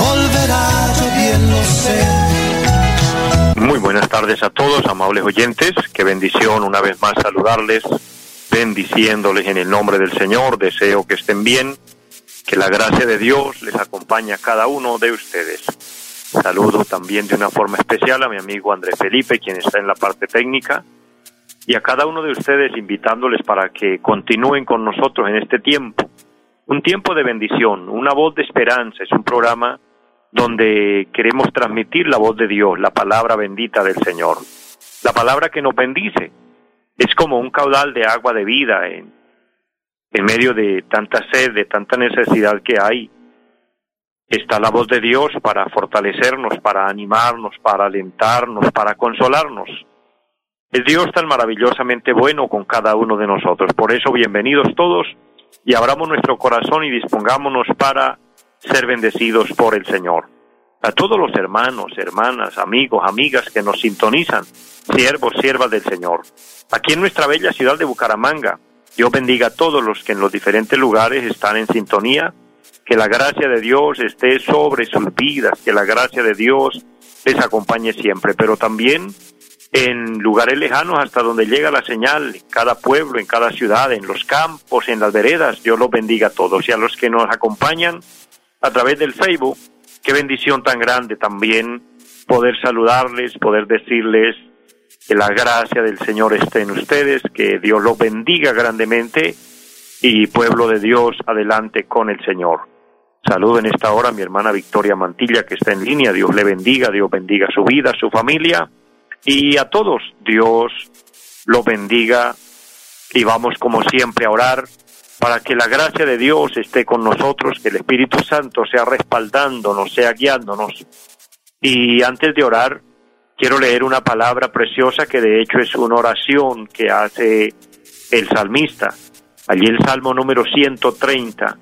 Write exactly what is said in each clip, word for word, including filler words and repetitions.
Volverá, yo bien lo sé. Muy buenas tardes a todos, amables oyentes. Qué bendición una vez más saludarles, bendiciéndoles en el nombre del Señor. Deseo que estén bien, que la gracia de Dios les acompañe a cada uno de ustedes. Saludo también de una forma especial a mi amigo Andrés Felipe, quien está en la parte técnica, y a cada uno de ustedes invitándoles para que continúen con nosotros en este tiempo. Un tiempo de bendición, una voz de esperanza. Es un programa donde queremos transmitir la voz de Dios, la palabra bendita del Señor, la palabra que nos bendice. Es como un caudal de agua de vida en, en medio de tanta sed, de tanta necesidad que hay. Está la voz de Dios para fortalecernos, para animarnos, para alentarnos, para consolarnos. Es Dios tan maravillosamente bueno con cada uno de nosotros. Por eso, bienvenidos todos, y abramos nuestro corazón y dispongámonos para ser bendecidos por el Señor. A todos los hermanos, hermanas, amigos, amigas que nos sintonizan, siervos, siervas del Señor, aquí en nuestra bella ciudad de Bucaramanga, Dios bendiga a todos los que en los diferentes lugares están en sintonía, que la gracia de Dios esté sobre sus vidas, que la gracia de Dios les acompañe siempre, pero también en lugares lejanos hasta donde llega la señal, en cada pueblo, en cada ciudad, en los campos, en las veredas. Dios los bendiga a todos, y a los que nos acompañan a través del Facebook. Qué bendición tan grande también poder saludarles, poder decirles que la gracia del Señor esté en ustedes, que Dios los bendiga grandemente, y pueblo de Dios, adelante con el Señor. Saludo en esta hora a mi hermana Victoria Mantilla, que está en línea. Dios le bendiga, Dios bendiga su vida, su familia. Y a todos, Dios los bendiga, y vamos como siempre a orar para que la gracia de Dios esté con nosotros, que el Espíritu Santo sea respaldándonos, sea guiándonos. Y antes de orar, quiero leer una palabra preciosa que de hecho es una oración que hace el salmista. Allí el Salmo número ciento treinta.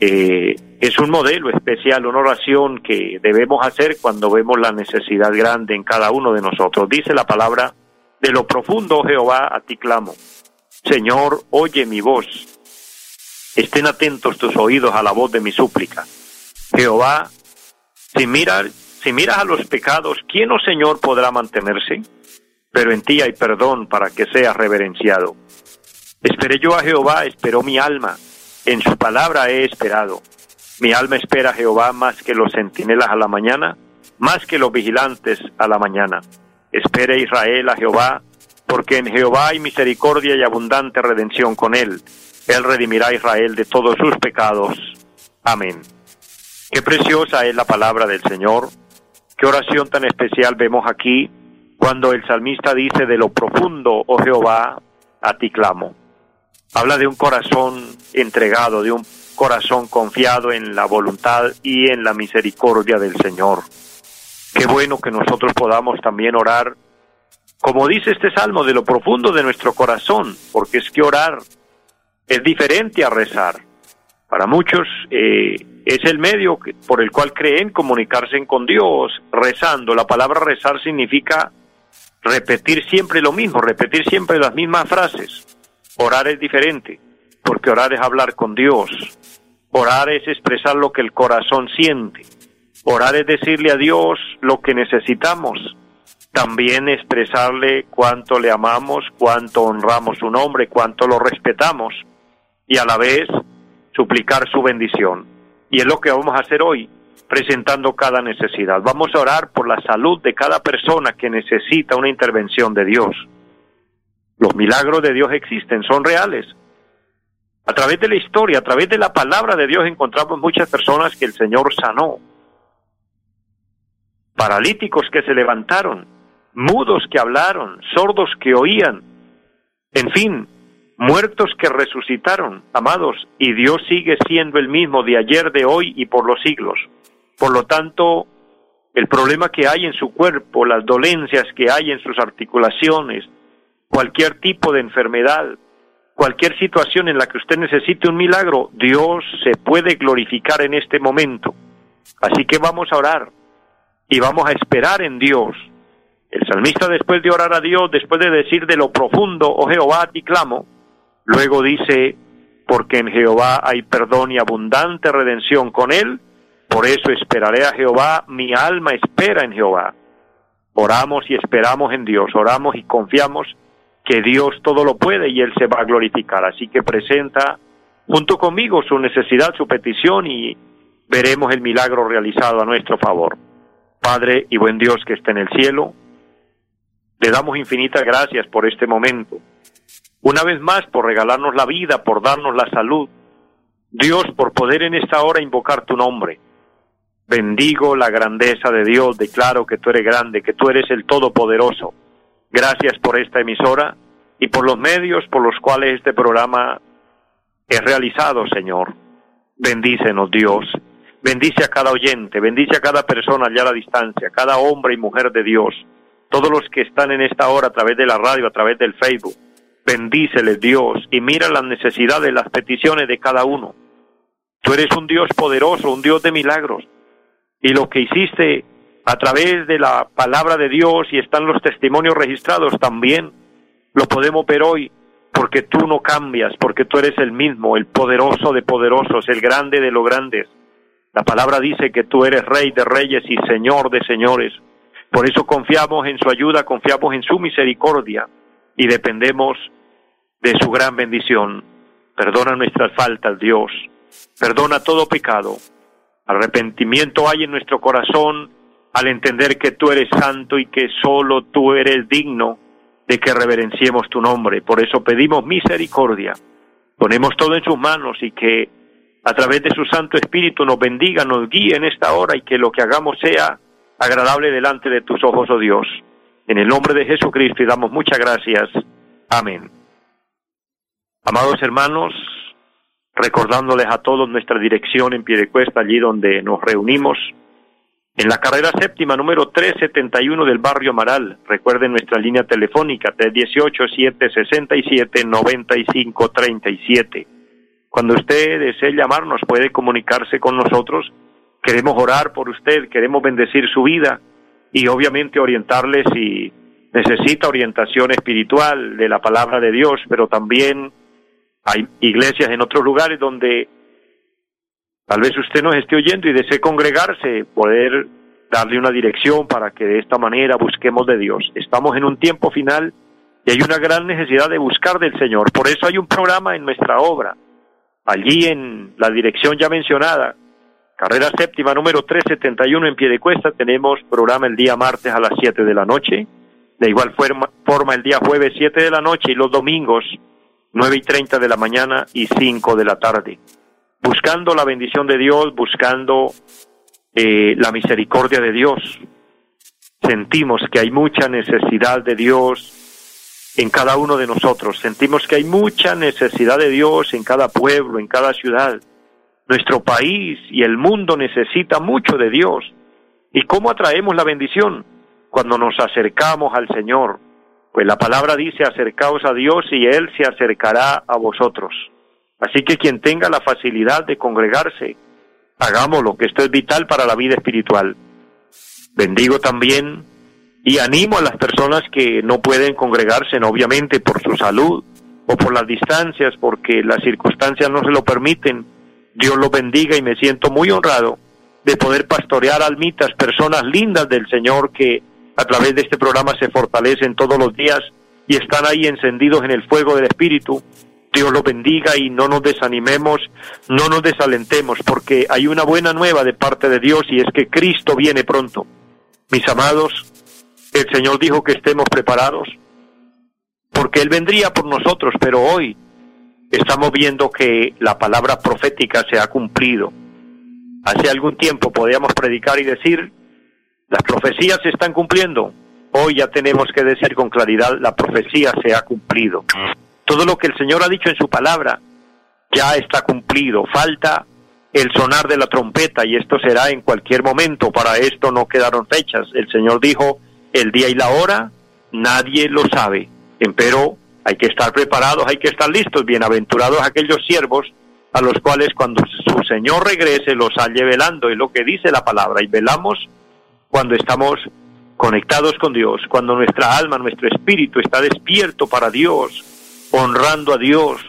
Eh, es un modelo especial, una oración que debemos hacer cuando vemos la necesidad grande en cada uno de nosotros. Dice la palabra: de lo profundo, Jehová, a ti clamo. Señor, oye mi voz. Estén atentos tus oídos a la voz de mi súplica. Jehová, si miras, si miras a los pecados, ¿quién, oh Señor, podrá mantenerse? Pero en ti hay perdón para que seas reverenciado. Esperé yo a Jehová, esperó mi alma. En su palabra he esperado. Mi alma espera a Jehová más que los centinelas a la mañana, más que los vigilantes a la mañana. Espere Israel a Jehová, porque en Jehová hay misericordia y abundante redención con él. Él redimirá a Israel de todos sus pecados. Amén. Qué preciosa es la palabra del Señor. Qué oración tan especial vemos aquí cuando el salmista dice: de lo profundo, oh Jehová, a ti clamo. Habla de un corazón entregado, de un corazón confiado en la voluntad y en la misericordia del Señor. Qué bueno que nosotros podamos también orar, como dice este salmo, de lo profundo de nuestro corazón, porque es que orar es diferente a rezar. Para muchos eh, es el medio por el cual creen comunicarse con Dios, rezando. La palabra rezar significa repetir siempre lo mismo, repetir siempre las mismas frases. Orar es diferente, porque orar es hablar con Dios. Orar es expresar lo que el corazón siente. Orar es decirle a Dios lo que necesitamos. También expresarle cuánto le amamos, cuánto honramos su nombre, cuánto lo respetamos. Y a la vez, suplicar su bendición. Y es lo que vamos a hacer hoy, presentando cada necesidad. Vamos a orar por la salud de cada persona que necesita una intervención de Dios. Los milagros de Dios existen, son reales. A través de la historia, a través de la palabra de Dios, encontramos muchas personas que el Señor sanó. Paralíticos que se levantaron, mudos que hablaron, sordos que oían, en fin, muertos que resucitaron, amados, y Dios sigue siendo el mismo de ayer, de hoy y por los siglos. Por lo tanto, el problema que hay en su cuerpo, las dolencias que hay en sus articulaciones, cualquier tipo de enfermedad, cualquier situación en la que usted necesite un milagro, Dios se puede glorificar en este momento. Así que vamos a orar y vamos a esperar en Dios. El salmista, después de orar a Dios, después de decir de lo profundo, oh Jehová, a ti clamo, luego dice, porque en Jehová hay perdón y abundante redención con él, por eso esperaré a Jehová, mi alma espera en Jehová. Oramos y esperamos en Dios, oramos y confiamos que Dios todo lo puede y él se va a glorificar. Así que presenta junto conmigo su necesidad, su petición y veremos el milagro realizado a nuestro favor. Padre y buen Dios que está en el cielo, le damos infinitas gracias por este momento. Una vez más, por regalarnos la vida, por darnos la salud. Dios, por poder en esta hora invocar tu nombre. Bendigo la grandeza de Dios, declaro que tú eres grande, que tú eres el Todopoderoso. Gracias por esta emisora y por los medios por los cuales este programa es realizado, Señor. Bendícenos, Dios. Bendice a cada oyente, bendice a cada persona allá a la distancia, cada hombre y mujer de Dios. Todos los que están en esta hora a través de la radio, a través del Facebook. Bendíceles, Dios, y mira las necesidades, las peticiones de cada uno. Tú eres un Dios poderoso, un Dios de milagros. Y lo que hiciste a través de la palabra de Dios, y están los testimonios registrados también, lo podemos ver hoy, porque tú no cambias, porque tú eres el mismo, el poderoso de poderosos, el grande de los grandes. La palabra dice que tú eres Rey de reyes y Señor de señores. Por eso confiamos en su ayuda, confiamos en su misericordia. Y dependemos de su gran bendición. Perdona nuestras faltas, Dios. Perdona todo pecado. Arrepentimiento hay en nuestro corazón al entender que tú eres santo y que solo tú eres digno de que reverenciemos tu nombre. Por eso pedimos misericordia. Ponemos todo en sus manos y que a través de su Santo Espíritu nos bendiga, nos guíe en esta hora y que lo que hagamos sea agradable delante de tus ojos, oh Dios. En el nombre de Jesucristo y damos muchas gracias. Amén. Amados hermanos, recordándoles a todos nuestra dirección en Piedecuesta, allí donde nos reunimos, en la carrera séptima, número trescientos setenta y uno del barrio Maral. Recuerden nuestra línea telefónica, tres uno ocho, siete seis siete, nueve cinco tres siete. Cuando usted desee llamarnos, puede comunicarse con nosotros. Queremos orar por usted, queremos bendecir su vida. Y obviamente orientarles si necesita orientación espiritual de la palabra de Dios, pero también hay iglesias en otros lugares donde tal vez usted nos esté oyendo y desee congregarse, poder darle una dirección para que de esta manera busquemos de Dios. Estamos en un tiempo final y hay una gran necesidad de buscar del Señor. Por eso hay un programa en nuestra obra, allí en la dirección ya mencionada, carrera séptima, número trescientos setenta y uno en Piedecuesta. Tenemos programa el día martes a las siete de la noche. De igual forma el día jueves siete de la noche y los domingos nueve y treinta de la mañana y cinco de la tarde. Buscando la bendición de Dios, buscando eh, la misericordia de Dios. Sentimos que hay mucha necesidad de Dios en cada uno de nosotros. Sentimos que hay mucha necesidad de Dios en cada pueblo, en cada ciudad. Nuestro país y el mundo necesita mucho de Dios. ¿Y cómo atraemos la bendición? Cuando nos acercamos al Señor. Pues la palabra dice, acercaos a Dios y Él se acercará a vosotros. Así que quien tenga la facilidad de congregarse, hagámoslo, que esto es vital para la vida espiritual. Bendigo también y animo a las personas que no pueden congregarse, obviamente por su salud o por las distancias, porque las circunstancias no se lo permiten. Dios los bendiga y me siento muy honrado de poder pastorear almitas, personas lindas del Señor que a través de este programa se fortalecen todos los días y están ahí encendidos en el fuego del Espíritu. Dios los bendiga y no nos desanimemos, no nos desalentemos, porque hay una buena nueva de parte de Dios y es que Cristo viene pronto. Mis amados, el Señor dijo que estemos preparados porque Él vendría por nosotros, pero hoy estamos viendo que la palabra profética se ha cumplido. Hace algún tiempo podíamos predicar y decir, las profecías se están cumpliendo. Hoy ya tenemos que decir con claridad, la profecía se ha cumplido. Todo lo que el Señor ha dicho en su palabra ya está cumplido. Falta el sonar de la trompeta, y esto será en cualquier momento, para esto no quedaron fechas. El Señor dijo, el día y la hora nadie lo sabe, empero hay que estar preparados, hay que estar listos. Bienaventurados aquellos siervos a los cuales cuando su Señor regrese los halle velando, es lo que dice la palabra, y velamos cuando estamos conectados con Dios, cuando nuestra alma, nuestro espíritu está despierto para Dios, honrando a Dios,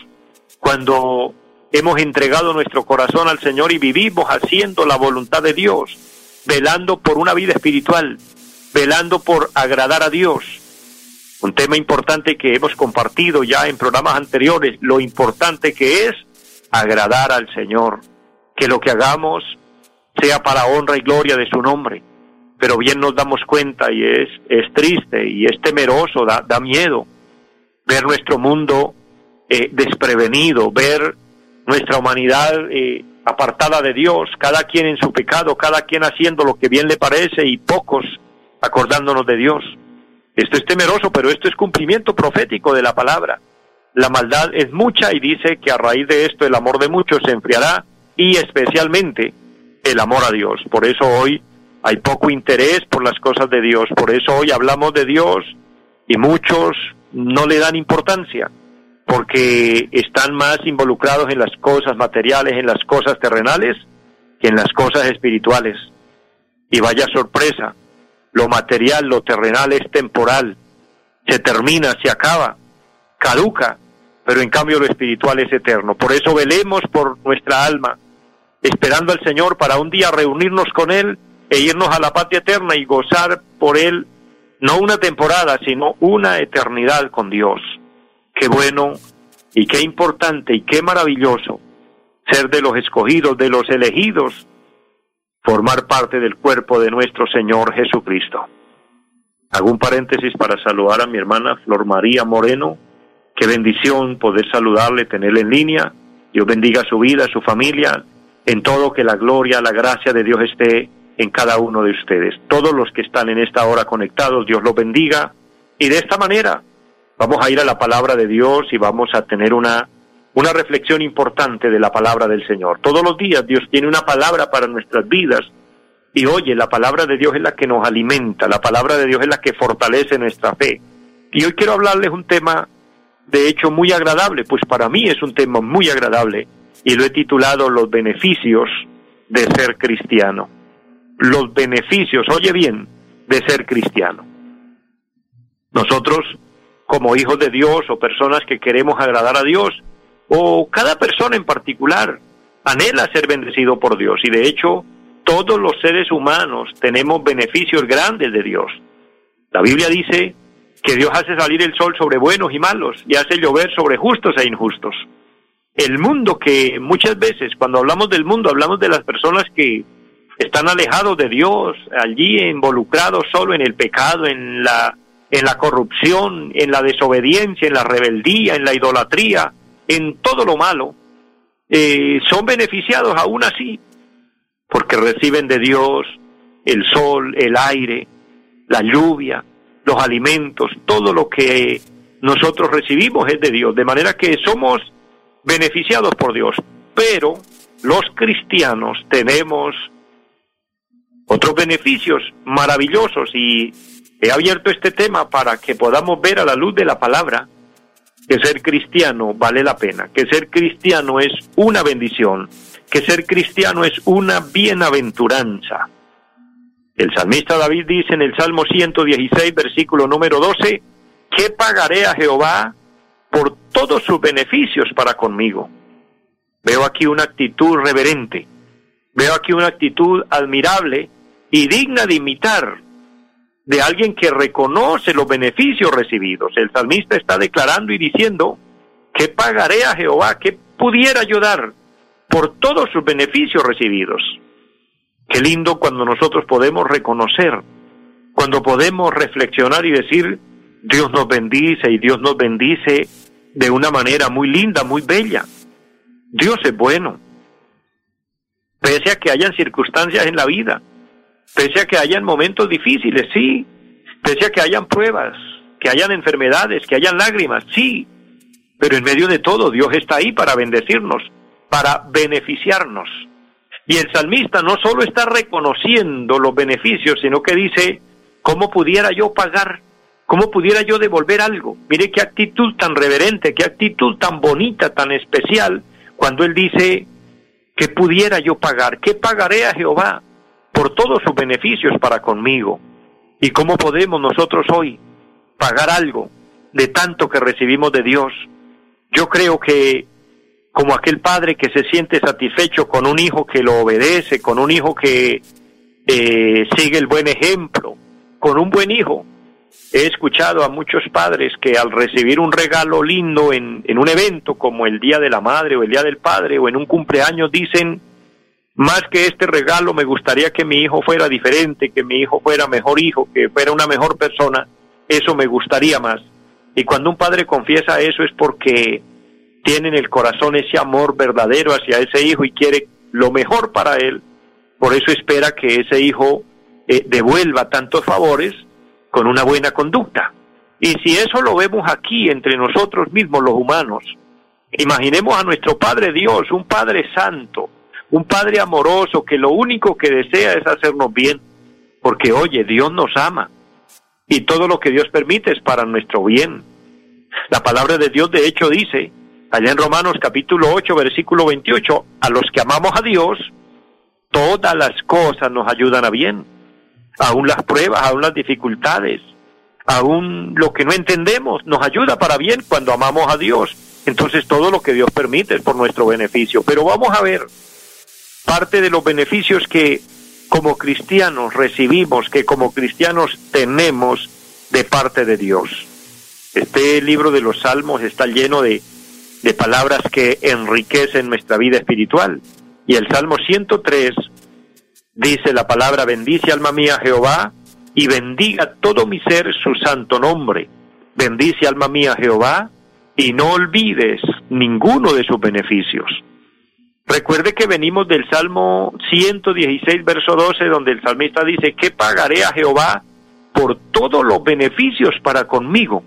cuando hemos entregado nuestro corazón al Señor y vivimos haciendo la voluntad de Dios, velando por una vida espiritual, velando por agradar a Dios. Un tema importante que hemos compartido ya en programas anteriores, lo importante que es agradar al Señor, que lo que hagamos sea para honra y gloria de su nombre. Pero bien nos damos cuenta, y es, es triste y es temeroso, da, da miedo ver nuestro mundo eh, desprevenido, ver nuestra humanidad eh, apartada de Dios, cada quien en su pecado, cada quien haciendo lo que bien le parece y pocos acordándonos de Dios. Esto es temeroso, pero esto es cumplimiento profético de la palabra. La maldad es mucha y dice que a raíz de esto el amor de muchos se enfriará, y especialmente el amor a Dios. Por eso hoy hay poco interés por las cosas de Dios, por eso hoy hablamos de Dios y muchos no le dan importancia, porque están más involucrados en las cosas materiales, en las cosas terrenales, que en las cosas espirituales. Y vaya sorpresa, lo material, lo terrenal es temporal, se termina, se acaba, caduca, pero en cambio lo espiritual es eterno. Por eso velemos por nuestra alma, esperando al Señor para un día reunirnos con Él e irnos a la patria eterna y gozar por Él, no una temporada, sino una eternidad con Dios. Qué bueno y qué importante y qué maravilloso ser de los escogidos, de los elegidos, formar parte del cuerpo de nuestro Señor Jesucristo. Hago un paréntesis para saludar a mi hermana Flor María Moreno. Qué bendición poder saludarle, tenerle en línea. Dios bendiga su vida, su familia, en todo, que la gloria, la gracia de Dios esté en cada uno de ustedes. Todos los que están en esta hora conectados, Dios los bendiga. Y de esta manera vamos a ir a la palabra de Dios y vamos a tener una, una reflexión importante de la palabra del Señor. Todos los días Dios tiene una palabra para nuestras vidas. Y oye, la palabra de Dios es la que nos alimenta, la palabra de Dios es la que fortalece nuestra fe. Y hoy quiero hablarles un tema, de hecho, muy agradable, pues para mí es un tema muy agradable. Y lo he titulado Los beneficios de ser cristiano. Los beneficios, oye bien, de ser cristiano. Nosotros, como hijos de Dios o personas que queremos agradar a Dios, o cada persona en particular, anhela ser bendecido por Dios. Y de hecho, todos los seres humanos tenemos beneficios grandes de Dios. La Biblia dice que Dios hace salir el sol sobre buenos y malos y hace llover sobre justos e injustos. El mundo, que muchas veces cuando hablamos del mundo hablamos de las personas que están alejados de Dios, allí involucrados solo en el pecado, en la en la corrupción, en la desobediencia, en la rebeldía, en la idolatría, en todo lo malo, eh, son beneficiados aún así, porque reciben de Dios el sol, el aire, la lluvia, los alimentos, todo lo que nosotros recibimos es de Dios, de manera que somos beneficiados por Dios. Pero los cristianos tenemos otros beneficios maravillosos, y he abierto este tema para que podamos ver a la luz de la palabra que ser cristiano vale la pena, que ser cristiano es una bendición, que ser cristiano es una bienaventuranza. El salmista David dice en el Salmo ciento dieciséis, versículo número doce, ¿qué pagaré a Jehová por todos sus beneficios para conmigo? Veo aquí una actitud reverente, veo aquí una actitud admirable y digna de imitar, de alguien que reconoce los beneficios recibidos. El salmista está declarando y diciendo, ¿qué pagaré a Jehová? ¿Qué pudiera ayudar por todos sus beneficios recibidos? Qué lindo cuando nosotros podemos reconocer, cuando podemos reflexionar y decir, Dios nos bendice, y Dios nos bendice de una manera muy linda, muy bella. Dios es bueno, pese a que hayan circunstancias en la vida, pese a que hayan momentos difíciles, sí, pese a que hayan pruebas, que hayan enfermedades, que hayan lágrimas, sí, pero en medio de todo Dios está ahí para bendecirnos, para beneficiarnos. Y el salmista no solo está reconociendo los beneficios, sino que dice, ¿cómo pudiera yo pagar? ¿Cómo pudiera yo devolver algo? Mire qué actitud tan reverente, qué actitud tan bonita, tan especial, cuando él dice, ¿qué pudiera yo pagar? ¿Qué pagaré a Jehová por todos sus beneficios para conmigo? ¿Y cómo podemos nosotros hoy pagar algo de tanto que recibimos de Dios? Yo creo que como aquel padre que se siente satisfecho con un hijo que lo obedece, con un hijo que eh, sigue el buen ejemplo, con un buen hijo. He escuchado a muchos padres que al recibir un regalo lindo en, en un evento como el Día de la Madre o el Día del Padre o en un cumpleaños dicen, más que este regalo me gustaría que mi hijo fuera diferente, que mi hijo fuera mejor hijo, que fuera una mejor persona, eso me gustaría más. Y cuando un padre confiesa eso es porque tiene en el corazón ese amor verdadero hacia ese hijo y quiere lo mejor para él, por eso espera que ese hijo eh, devuelva tantos favores con una buena conducta. Y si eso lo vemos aquí entre nosotros mismos los humanos, imaginemos a nuestro Padre Dios, un Padre santo, un Padre amoroso, que lo único que desea es hacernos bien, porque oye, Dios nos ama, y todo lo que Dios permite es para nuestro bien. La palabra de Dios de hecho dice, allá en Romanos capítulo ocho, versículo veintiocho, a los que amamos a Dios, todas las cosas nos ayudan a bien. Aún las pruebas, aún las dificultades, aún lo que no entendemos, nos ayuda para bien cuando amamos a Dios. Entonces todo lo que Dios permite es por nuestro beneficio. Pero vamos a ver parte de los beneficios que como cristianos recibimos, que como cristianos tenemos de parte de Dios. Este libro de los Salmos está lleno de... de palabras que enriquecen nuestra vida espiritual. Y el Salmo ciento tres dice la palabra, bendice alma mía Jehová, y bendiga todo mi ser su santo nombre. Bendice alma mía Jehová, y no olvides ninguno de sus beneficios. Recuerde que venimos del Salmo ciento dieciséis, verso doce, donde el salmista dice, ¿qué pagaré a Jehová por todos los beneficios para conmigo?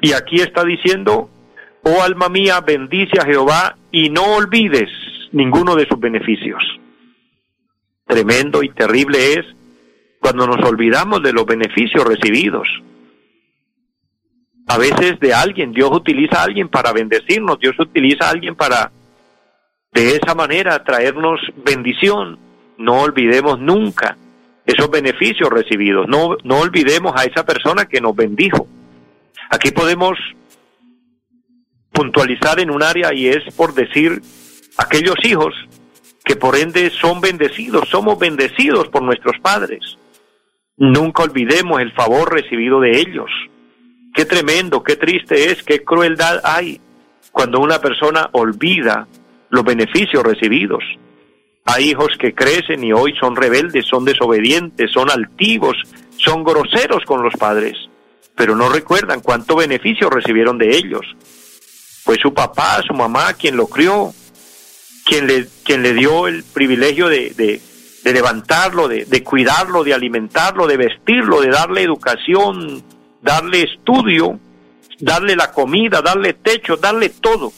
Y aquí está diciendo, oh alma mía, bendice a Jehová y no olvides ninguno de sus beneficios. Tremendo y terrible es cuando nos olvidamos de los beneficios recibidos. A veces de alguien, Dios utiliza a alguien para bendecirnos, Dios utiliza a alguien para de esa manera traernos bendición. No olvidemos nunca esos beneficios recibidos, no, no olvidemos a esa persona que nos bendijo. Aquí podemos puntualizar en un área y es por decir aquellos hijos que por ende son bendecidos, somos bendecidos por nuestros padres. Nunca olvidemos el favor recibido de ellos. Qué tremendo, qué triste es, qué crueldad hay cuando una persona olvida los beneficios recibidos. Hay hijos que crecen y hoy son rebeldes, son desobedientes, son altivos, son groseros con los padres, pero no recuerdan cuánto beneficio recibieron de ellos. Fue su papá, su mamá, quien lo crió, quien le, quien le dio el privilegio de, de, de levantarlo, de, de cuidarlo, de alimentarlo, de vestirlo, de darle educación, darle estudio, darle la comida, darle techo, darle todo.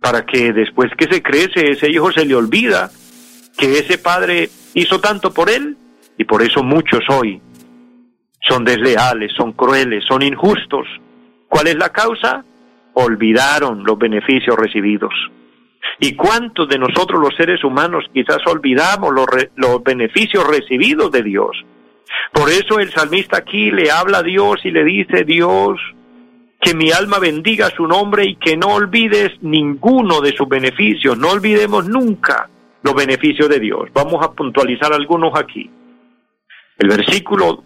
Para que después que se crece, ese hijo se le olvida que ese padre hizo tanto por él, y por eso muchos hoy son desleales, son crueles, son injustos. ¿Cuál es la causa? Olvidaron los beneficios recibidos. ¿Y cuántos de nosotros los seres humanos quizás olvidamos los, re, los beneficios recibidos de Dios? Por eso el salmista aquí le habla a Dios y le dice, Dios, que mi alma bendiga su nombre y que no olvides ninguno de sus beneficios. No olvidemos nunca los beneficios de Dios. Vamos a puntualizar algunos aquí. El versículo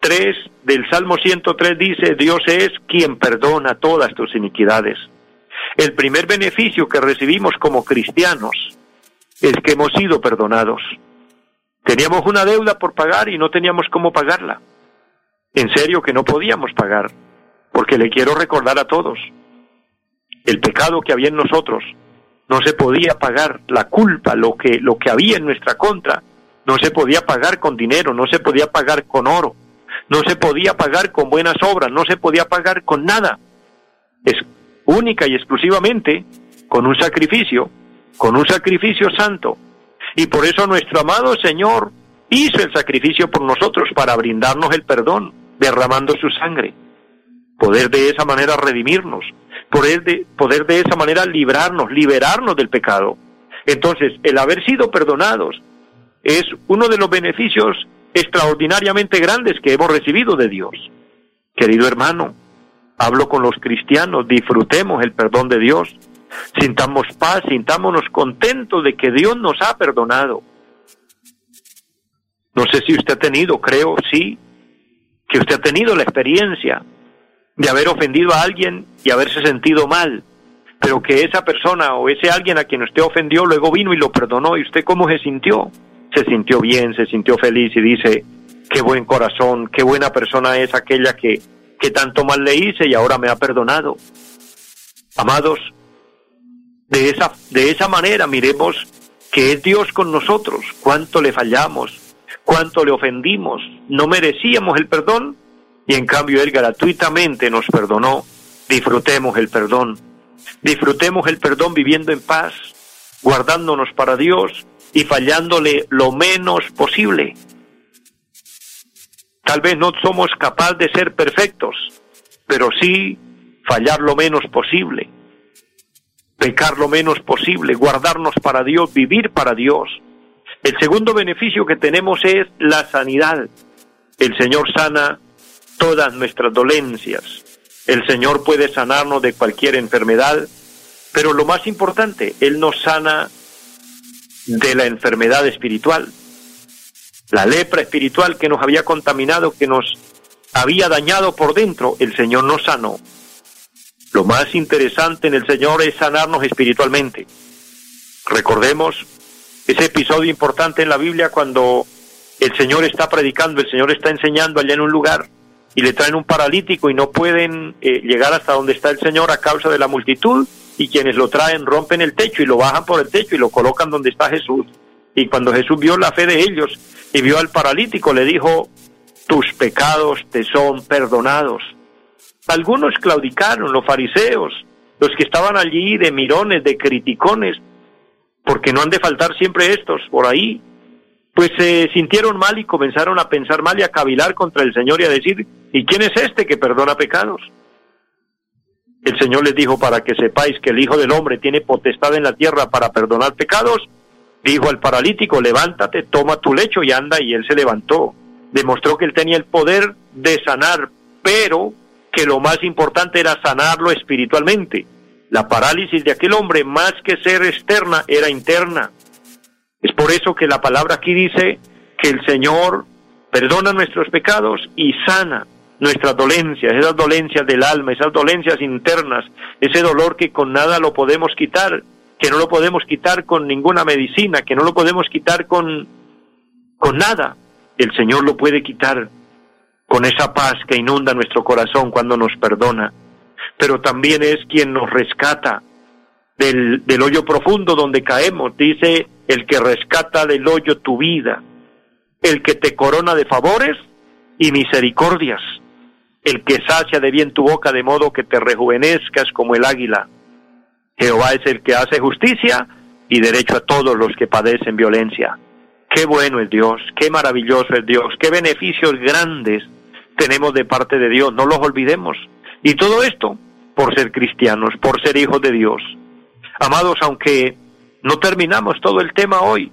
tres del Salmo ciento tres dice, Dios es quien perdona todas tus iniquidades. El primer beneficio que recibimos como cristianos es que hemos sido perdonados. Teníamos una deuda por pagar y no teníamos cómo pagarla. En serio que no podíamos pagar, porque le quiero recordar a todos, el pecado que había en nosotros no se podía pagar, la culpa, lo que, lo que había en nuestra contra, no se podía pagar con dinero, no se podía pagar con oro. No se podía pagar con buenas obras, no se podía pagar con nada. Es única y exclusivamente con un sacrificio, con un sacrificio santo. Y por eso nuestro amado Señor hizo el sacrificio por nosotros para brindarnos el perdón, derramando su sangre. Poder de esa manera redimirnos, poder de, poder de esa manera librarnos, liberarnos del pecado. Entonces, el haber sido perdonados es uno de los beneficios extraordinariamente grandes que hemos recibido de Dios. Querido hermano, hablo con los cristianos, disfrutemos el perdón de Dios. Sintamos paz, sintámonos contentos de que Dios nos ha perdonado. No sé si usted ha tenido, creo, sí, que usted ha tenido la experiencia de haber ofendido a alguien y haberse sentido mal, pero que esa persona o ese alguien a quien usted ofendió luego vino y lo perdonó. ¿Y usted cómo se sintió? Se sintió bien, se sintió feliz y dice, qué buen corazón, qué buena persona es aquella que, que tanto mal le hice y ahora me ha perdonado. Amados, de esa, de esa manera miremos que es Dios con nosotros, cuánto le fallamos, cuánto le ofendimos, no merecíamos el perdón y en cambio Él gratuitamente nos perdonó. Disfrutemos el perdón, disfrutemos el perdón viviendo en paz, guardándonos para Dios y fallándole lo menos posible. Tal vez no somos capaces de ser perfectos, pero sí fallar lo menos posible, pecar lo menos posible, guardarnos para Dios, vivir para Dios. El segundo beneficio que tenemos es la sanidad. El Señor sana todas nuestras dolencias. El Señor puede sanarnos de cualquier enfermedad, pero lo más importante, Él nos sana de la enfermedad espiritual. La lepra espiritual que nos había contaminado, que nos había dañado por dentro, el Señor nos sanó. Lo más interesante en el Señor es sanarnos espiritualmente. Recordemos ese episodio importante en la Biblia cuando el Señor está predicando, el Señor está enseñando allá en un lugar y le traen un paralítico y no pueden eh, llegar hasta donde está el Señor a causa de la multitud, y quienes lo traen rompen el techo y lo bajan por el techo y lo colocan donde está Jesús. Y cuando Jesús vio la fe de ellos y vio al paralítico, le dijo, tus pecados te son perdonados. Algunos claudicaron, los fariseos, los que estaban allí de mirones, de criticones, porque no han de faltar siempre estos por ahí, pues se eh, sintieron mal y comenzaron a pensar mal y a cavilar contra el Señor y a decir, ¿y quién es este que perdona pecados? El Señor les dijo, para que sepáis que el Hijo del Hombre tiene potestad en la tierra para perdonar pecados, dijo al paralítico, levántate, toma tu lecho y anda, y él se levantó. Demostró que él tenía el poder de sanar, pero que lo más importante era sanarlo espiritualmente. La parálisis de aquel hombre, más que ser externa, era interna. Es por eso que la palabra aquí dice que el Señor perdona nuestros pecados y sana nuestras dolencias, esas dolencias del alma, esas dolencias internas, ese dolor que con nada lo podemos quitar, que no lo podemos quitar con ninguna medicina, que no lo podemos quitar con, con nada. El Señor lo puede quitar con esa paz que inunda nuestro corazón cuando nos perdona, pero también es quien nos rescata del, del hoyo profundo donde caemos. Dice, el que rescata del hoyo tu vida, el que te corona de favores y misericordias, el que sacia de bien tu boca de modo que te rejuvenezcas como el águila. Jehová es el que hace justicia y derecho a todos los que padecen violencia. Qué bueno es Dios, qué maravilloso es Dios, qué beneficios grandes tenemos de parte de Dios, no los olvidemos. Y todo esto por ser cristianos, por ser hijos de Dios. Amados, aunque no terminamos todo el tema hoy,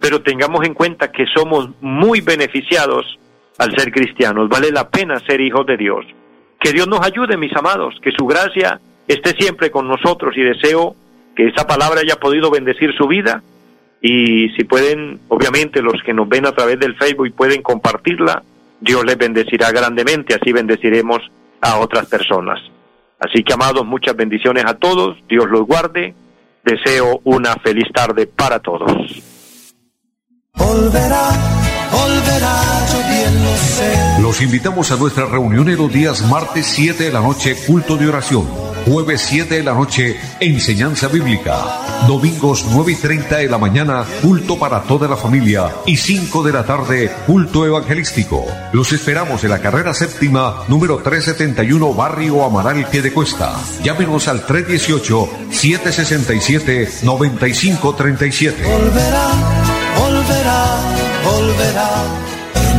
pero tengamos en cuenta que somos muy beneficiados al ser cristianos. Vale la pena ser hijos de Dios. Que Dios nos ayude, mis amados, que su gracia esté siempre con nosotros, y deseo que esta palabra haya podido bendecir su vida. Y si pueden, obviamente, los que nos ven a través del Facebook pueden compartirla, Dios les bendecirá grandemente, así bendeciremos a otras personas. Así que, amados, muchas bendiciones a todos, Dios los guarde, deseo una feliz tarde para todos. Volverá, volverá, yo bien lo sé. Los invitamos a nuestra reunión en los días martes siete de la noche, culto de oración. Jueves siete de la noche, enseñanza bíblica. Domingos nueve y treinta de la mañana, culto para toda la familia. Y cinco de la tarde, culto evangelístico. Los esperamos en la carrera séptima, número trescientos setenta y uno, barrio Amaral, Piedecuesta. Llámenos al tres dieciocho, siete sesenta y siete, noventa y cinco treinta y siete. volverá. En